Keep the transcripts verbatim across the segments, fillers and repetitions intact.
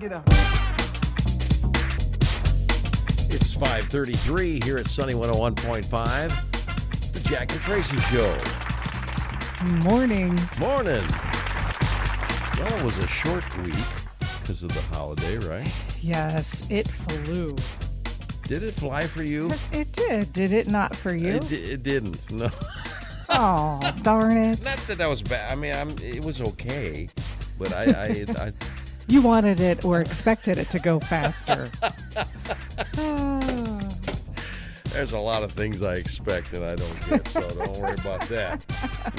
get up. It's five thirty-three here at Sunny one oh one point five. The Jack and Tracy Show. Morning. Morning. Well, it was a short week because of the holiday, right? Yes, it flew. Did it fly for you? It did. Did it not for you? It, d- it didn't, no. Oh, darn it. Not that that was bad. I mean, I'm, it was okay, but I... I, it, I you wanted it or expected it to go faster. Oh. There's a lot of things I expect that I don't get, so don't worry about that.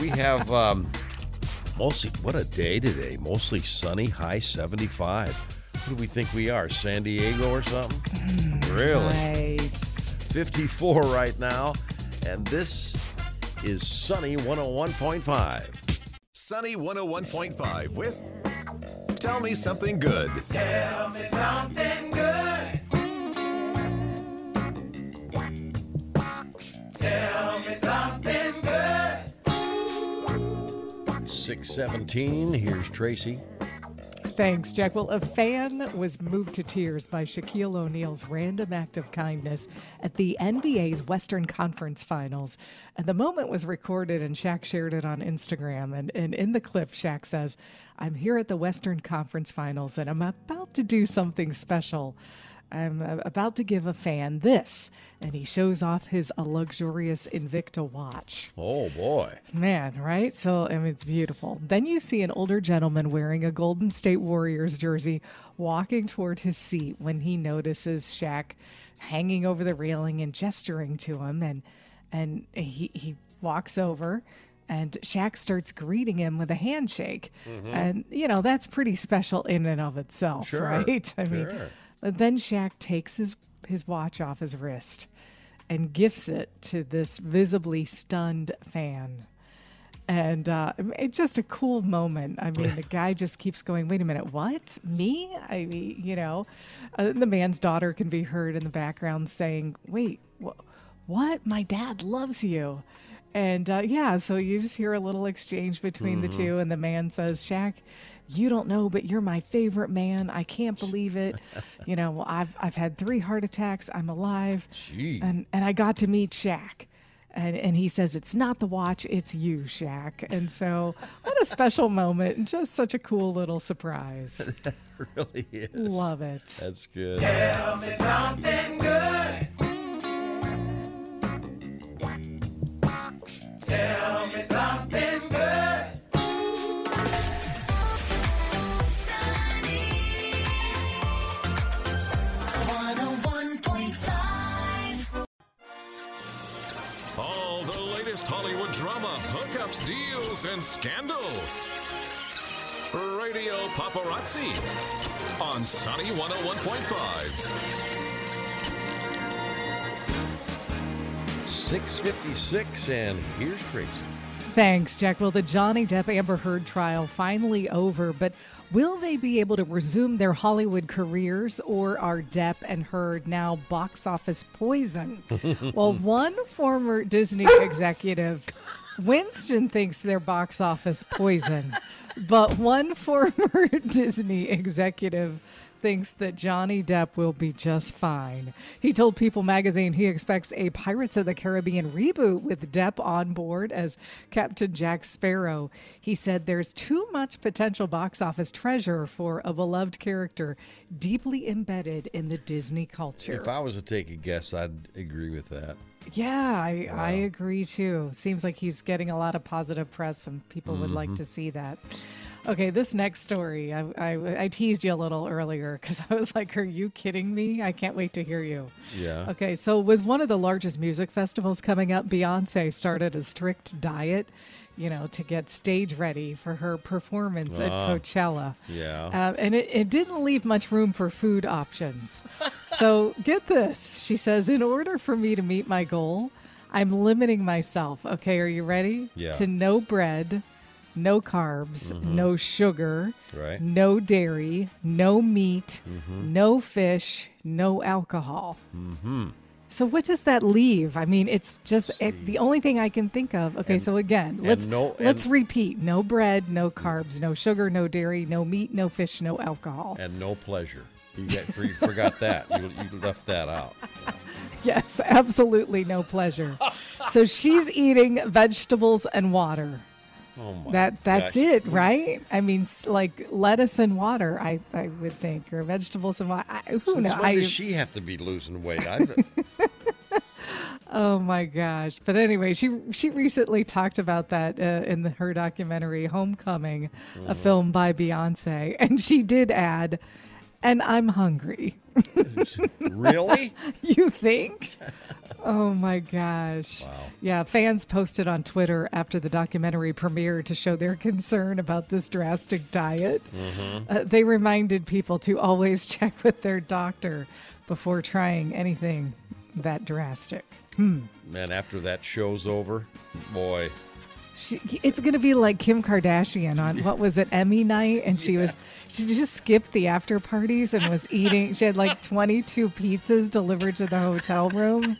We have um, mostly, what a day today, mostly sunny, high seventy-five. Who do we think we are, San Diego or something? Really? Nice. fifty-four right now, and this... is Sunny one oh one point five. Sunny one oh one point five with Tell Me Something Good. Tell me something good. Tell me something good. six seventeen, here's Tracy. Thanks, Jack. Well, a fan was moved to tears by Shaquille O'Neal's random act of kindness at the N B A's Western Conference Finals. And the moment was recorded, and Shaq shared it on Instagram. And, and in the clip, Shaq says, "I'm here at the Western Conference Finals, and I'm about to do something special. I'm about to give a fan this." And he shows off his luxurious Invicta watch. Oh, boy. Man, right? So, I mean, it's beautiful. Then you see an older gentleman wearing a Golden State Warriors jersey walking toward his seat when he notices Shaq hanging over the railing and gesturing to him. And and he, he walks over, and Shaq starts greeting him with a handshake. Mm-hmm. And, you know, that's pretty special in and of itself, sure. right? I sure. mean. But then Shaq takes his, his watch off his wrist and gifts it to this visibly stunned fan. And uh, it's just a cool moment. I mean, the guy just keeps going, wait a minute, what? Me? I mean, you know, uh, the man's daughter can be heard in the background saying, wait, wh- what? My dad loves you. And uh, yeah, so you just hear a little exchange between mm-hmm. the two, and the man says, Shaq, you don't know, but you're my favorite man. I can't believe it. You know, I've I've had three heart attacks. I'm alive. Gee. And and I got to meet Shaq. And and he says, it's not the watch, it's you, Shaq. And so what a special moment, and just such a cool little surprise. That really is. Love it. That's good. Tell me something good. Tell me something good. Sunny one oh one point five. All the latest Hollywood drama, hookups, deals, and scandal. Radio Paparazzi on Sunny one oh one point five. six fifty-six, and here's Tracy. Thanks, Jack. Well, the Johnny Depp Amber Heard trial finally over, but will they be able to resume their Hollywood careers, or are Depp and Heard now box office poison? Well, one former Disney executive, Winston, thinks they're box office poison, but one former Disney executive thinks that Johnny Depp will be just fine. He told People magazine he expects a Pirates of the Caribbean reboot with Depp on board as Captain Jack Sparrow. He said there's too much potential box office treasure for a beloved character deeply embedded in the Disney culture. If I was to take a guess, I'd agree with that. Yeah, I, wow. I agree too. Seems like he's getting a lot of positive press, and people mm-hmm. would like to see that. Okay, this next story, I, I, I teased you a little earlier because I was like, are you kidding me? I can't wait to hear you. Yeah. Okay, so with one of the largest music festivals coming up, Beyoncé started a strict diet, you know, to get stage ready for her performance uh, at Coachella. Yeah. Uh, and it, it didn't leave much room for food options. So get this. She says, in order for me to meet my goal, I'm limiting myself. Okay, are you ready? Yeah. To no bread. No carbs, mm-hmm. no sugar, right. no dairy, no meat, mm-hmm. no fish, no alcohol. Mm-hmm. So what does that leave? I mean, it's just it, the only thing I can think of. Okay, and, so again, let's no, let's repeat. No bread, no carbs, no sugar, no dairy, no meat, no fish, no alcohol. And no pleasure. You, get, you forgot that. You, you left that out. Yes, absolutely no pleasure. So she's eating vegetables and water. Oh my that that's gosh. It, right? I mean, like lettuce and water, I, I would think, or vegetables and water. I, who Since knows? When I, does she have to be losing weight? Oh my gosh! But anyway, she she recently talked about that uh, in the, her documentary Homecoming, mm-hmm. a film by Beyoncé, and she did add, "And I'm hungry." Really? You think? Oh my gosh. Wow. Yeah, fans posted on Twitter after the documentary premiere to show their concern about this drastic diet. Mm-hmm. Uh, they reminded people to always check with their doctor before trying anything that drastic. Hmm. Man, after that show's over, boy. She, it's going to be like Kim Kardashian on, what was it, Emmy night? And she yeah. was, she just skipped the after parties and was eating. She had like twenty-two pizzas delivered to the hotel room.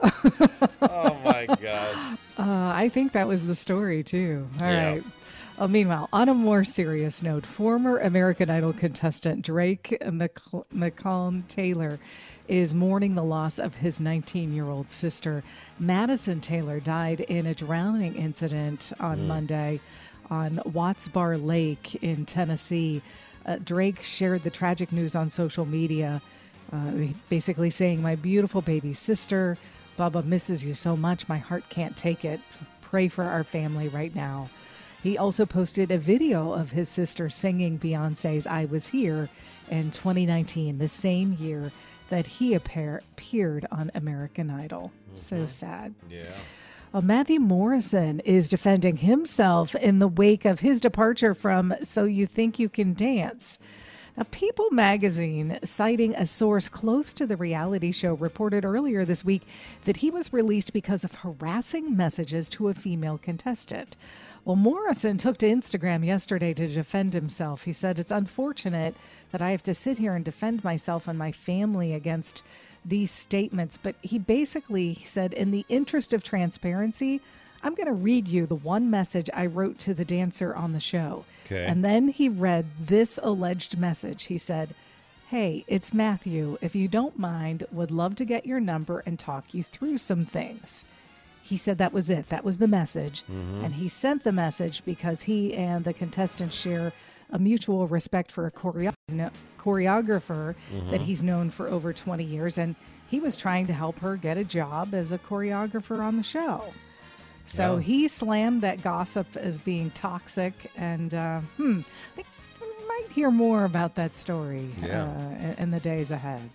Oh, my God. Uh, I think that was the story, too. All yeah. right. Oh, meanwhile, on a more serious note, former American Idol contestant Drake McCallum Taylor is mourning the loss of his nineteen-year-old sister. Madison Taylor died in a drowning incident on mm. Monday on Watts Bar Lake in Tennessee. Uh, Drake shared the tragic news on social media, uh, basically saying, "My beautiful baby sister, Bubba misses you so much. My heart can't take it. Pray for our family right now." He also posted a video of his sister singing Beyonce's I Was Here in twenty nineteen, the same year that he appear, appeared on American Idol. Mm-hmm. So sad. Yeah. Well, Matthew Morrison is defending himself in the wake of his departure from So You Think You Can Dance. Now, People magazine, citing a source close to the reality show, reported earlier this week that he was released because of harassing messages to a female contestant. Well, Morrison took to Instagram yesterday to defend himself. He said, "It's unfortunate that I have to sit here and defend myself and my family against these statements." But he basically said, "In the interest of transparency, I'm going to read you the one message I wrote to the dancer on the show." Okay. And then he read this alleged message. He said, "Hey, it's Matthew. If you don't mind, would love to get your number and talk you through some things." He said that was it. That was the message. Mm-hmm. And he sent the message because he and the contestants share a mutual respect for a choreo- choreographer mm-hmm. that he's known for over twenty years. And he was trying to help her get a job as a choreographer on the show. So yeah. he slammed that gossip as being toxic. And uh, hmm, I think we might hear more about that story yeah. uh, in the days ahead.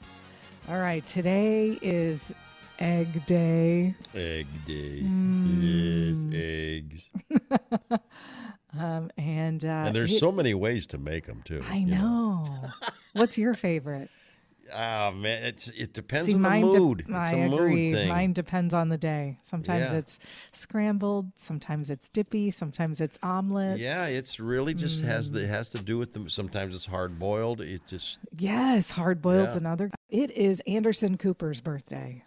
All right. Today is Egg Day. Egg Day. Mm. Yes, eggs. um, and, uh, and there's it, so many ways to make them, too. I know. know. What's your favorite? Oh, man, it's, it depends See, on the mood. De- it's I a agree. mood thing. Mine depends on the day. Sometimes yeah. it's scrambled. Sometimes it's dippy. Sometimes it's omelets. Yeah, it's really just mm. has the, has to do with them. Sometimes it's hard-boiled. It just Yes, hard-boiled yeah. another. It is Anderson Cooper's birthday.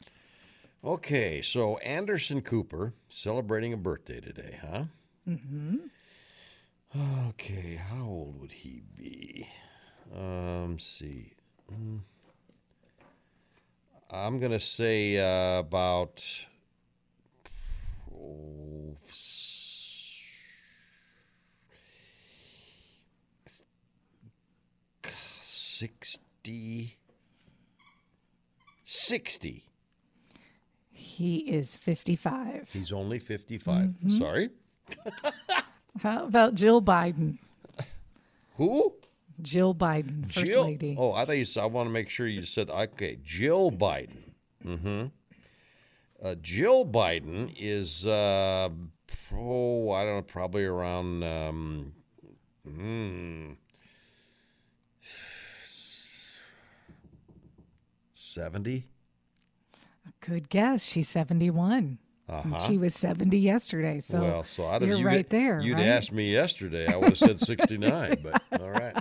Okay, so Anderson Cooper celebrating a birthday today, huh? Mm-hmm. Okay, how old would he be? Um, let's see. I'm going to say uh, about oh, sixty. sixty. He is fifty-five. He's only fifty-five. Mm-hmm. Sorry. How about Jill Biden? Who? Jill Biden, first Jill? lady. Oh, I thought you said, I want to make sure you said, okay, Jill Biden. Mm-hmm. Uh, Jill Biden is, uh, oh, I don't know, probably around um, mm, seventy. Good guess. She's seventy-one. Uh-huh. She was seventy yesterday. So, well, so I you're you right did, there. You'd right? asked me yesterday. I would have said sixty-nine, but all right.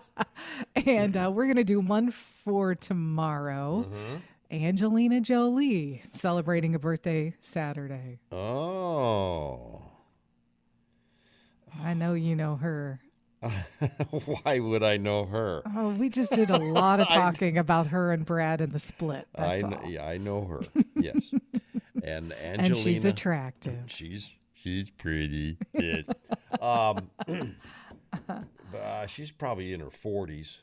And uh, we're going to do one for tomorrow. Mm-hmm. Angelina Jolie celebrating a birthday Saturday. Oh. I know you know her. Why would I know her? Oh, we just did a lot of talking about her and Brad and the split. That's I know, all. Yeah, I know her. Yes. And Angelina. And she's attractive. She's she's pretty. Yes. um, uh, she's probably in her forties.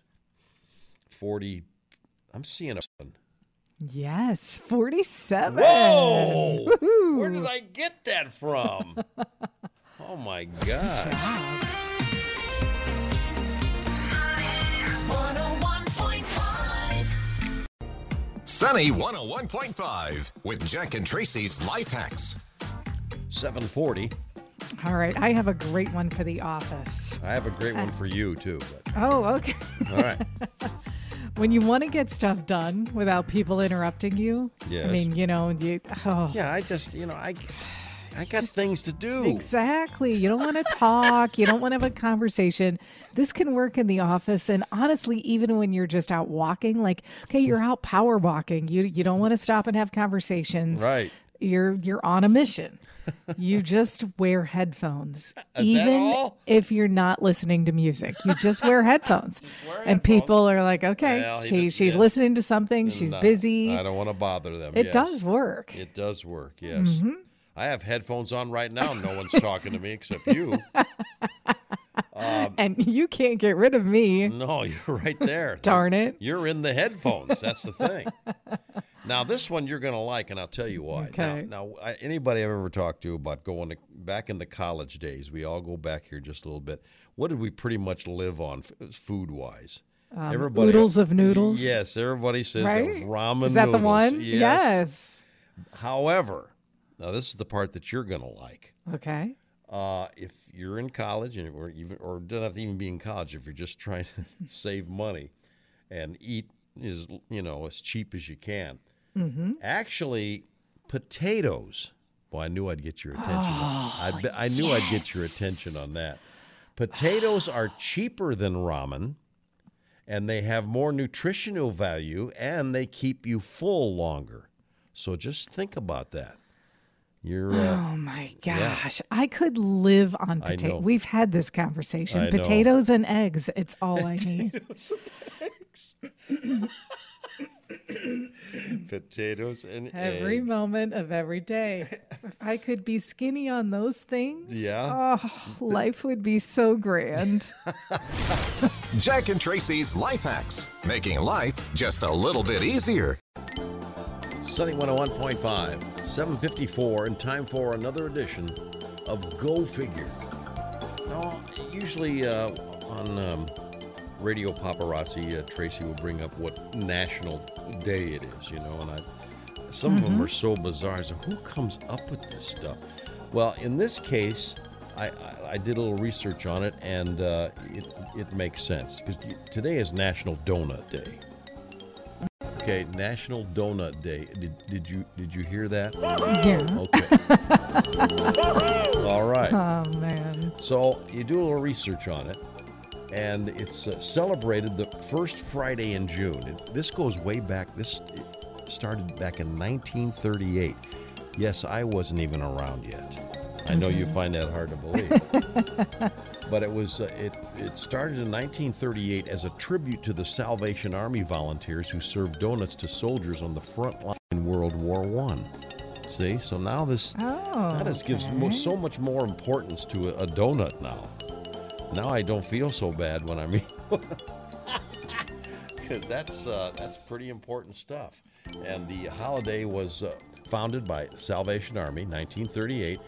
forty. I'm seeing a one. Yes, forty-seven. Whoa! Woo-hoo. Where did I get that from? Oh, my gosh. Sunny one oh one point five with Jack and Tracy's Life Hacks. seven forty. All right. I have a great one for the office. I have a great one for you, too. But... Oh, okay. All right. When you want to get stuff done without people interrupting you, yes. I mean, you know, you, oh. yeah, I just, you know, I, I got just, things to do. Exactly. You don't want to talk. You don't want to have a conversation. This can work in the office. And honestly, even when you're just out walking, like, okay, you're out power walking. You, you don't want to stop and have conversations. Right. You're, you're on a mission. You just wear headphones, Is even if you're not listening to music. You just wear headphones. Just wear and headphones. People are like, okay, well, she, did, she's yeah. listening to something. And she's I, busy. I don't want to bother them. It yes. does work. It does work, yes. Mm-hmm. I have headphones on right now. No one's talking to me except you. Um, and you can't get rid of me. No, you're right there. Darn it. You're in the headphones. That's the thing. Now, this one you're going to like, and I'll tell you why. Okay. Now, now I, anybody I've ever talked to about going to, back in the college days, we all go back here just a little bit. What did we pretty much live on f- food-wise? Um, everybody, noodles of noodles? Yes, everybody says right? that ramen Is that noodles. The one? Yes. yes. However, now this is the part that you're going to like. Okay. Uh, if you're in college, and or even or doesn't have to even be in college, if you're just trying to save money and eat is you know as cheap as you can. Mm-hmm. Actually, potatoes. Well, I knew I'd get your attention. Oh, on, I, I knew yes. I'd get your attention on that. Potatoes are cheaper than ramen, and they have more nutritional value, and they keep you full longer. So just think about that. You're, uh, oh, my gosh. Yeah. I could live on potatoes. We've had this conversation. I potatoes know. And eggs. It's all potatoes I need. Potatoes and eggs. Potatoes and every eggs. Every moment of every day. If I could be skinny on those things, yeah. oh, life would be so grand. Jack and Tracy's Life Hacks. Making life just a little bit easier. Sunny one oh one point five. seven fifty-four and time for another edition of Go Figure. Now, usually uh, on um, Radio Paparazzi, uh, Tracy will bring up what national day it is, you know, and I, some mm-hmm. of them are so bizarre. So who comes up with this stuff? Well, in this case, I, I, I did a little research on it, and uh, it, it makes sense because today is National Donut Day. Okay, National Donut Day. Did did you did you hear that? Yeah. Okay. All right. Oh man. So you do a little research on it, and it's uh, celebrated the first Friday in June. It, this goes way back. This it started back in nineteen thirty-eight. Yes, I wasn't even around yet. I know mm-hmm. you find that hard to believe. But it was uh, it, it started in nineteen thirty-eight as a tribute to the Salvation Army volunteers who served donuts to soldiers on the front line in World War One. See, so now this oh, that is, okay. gives mo- so much more importance to a, a donut now. Now I don't feel so bad when I mean, because that's uh, that's pretty important stuff. And the holiday was uh, founded by Salvation Army, nineteen thirty-eight.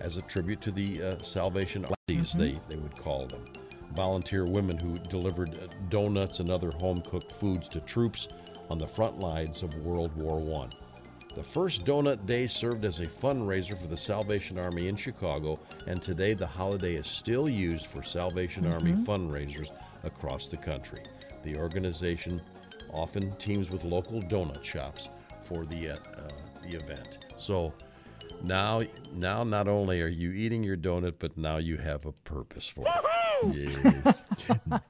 As a tribute to the uh, Salvation Armies, mm-hmm. they, they would call them. Volunteer women who delivered uh, donuts and other home-cooked foods to troops on the front lines of World War One. The first Donut Day served as a fundraiser for the Salvation Army in Chicago, and today the holiday is still used for Salvation mm-hmm. Army fundraisers across the country. The organization often teams with local donut shops for the, uh, uh, the event. So... Now, now, not only are you eating your donut, but now you have a purpose for it. Woo-hoo! Yes,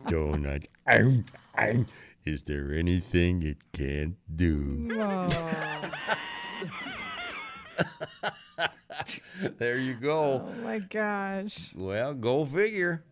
donut. I'm, I'm, Is there anything it can't do? Oh. There you go. Oh, my gosh. Well, go figure.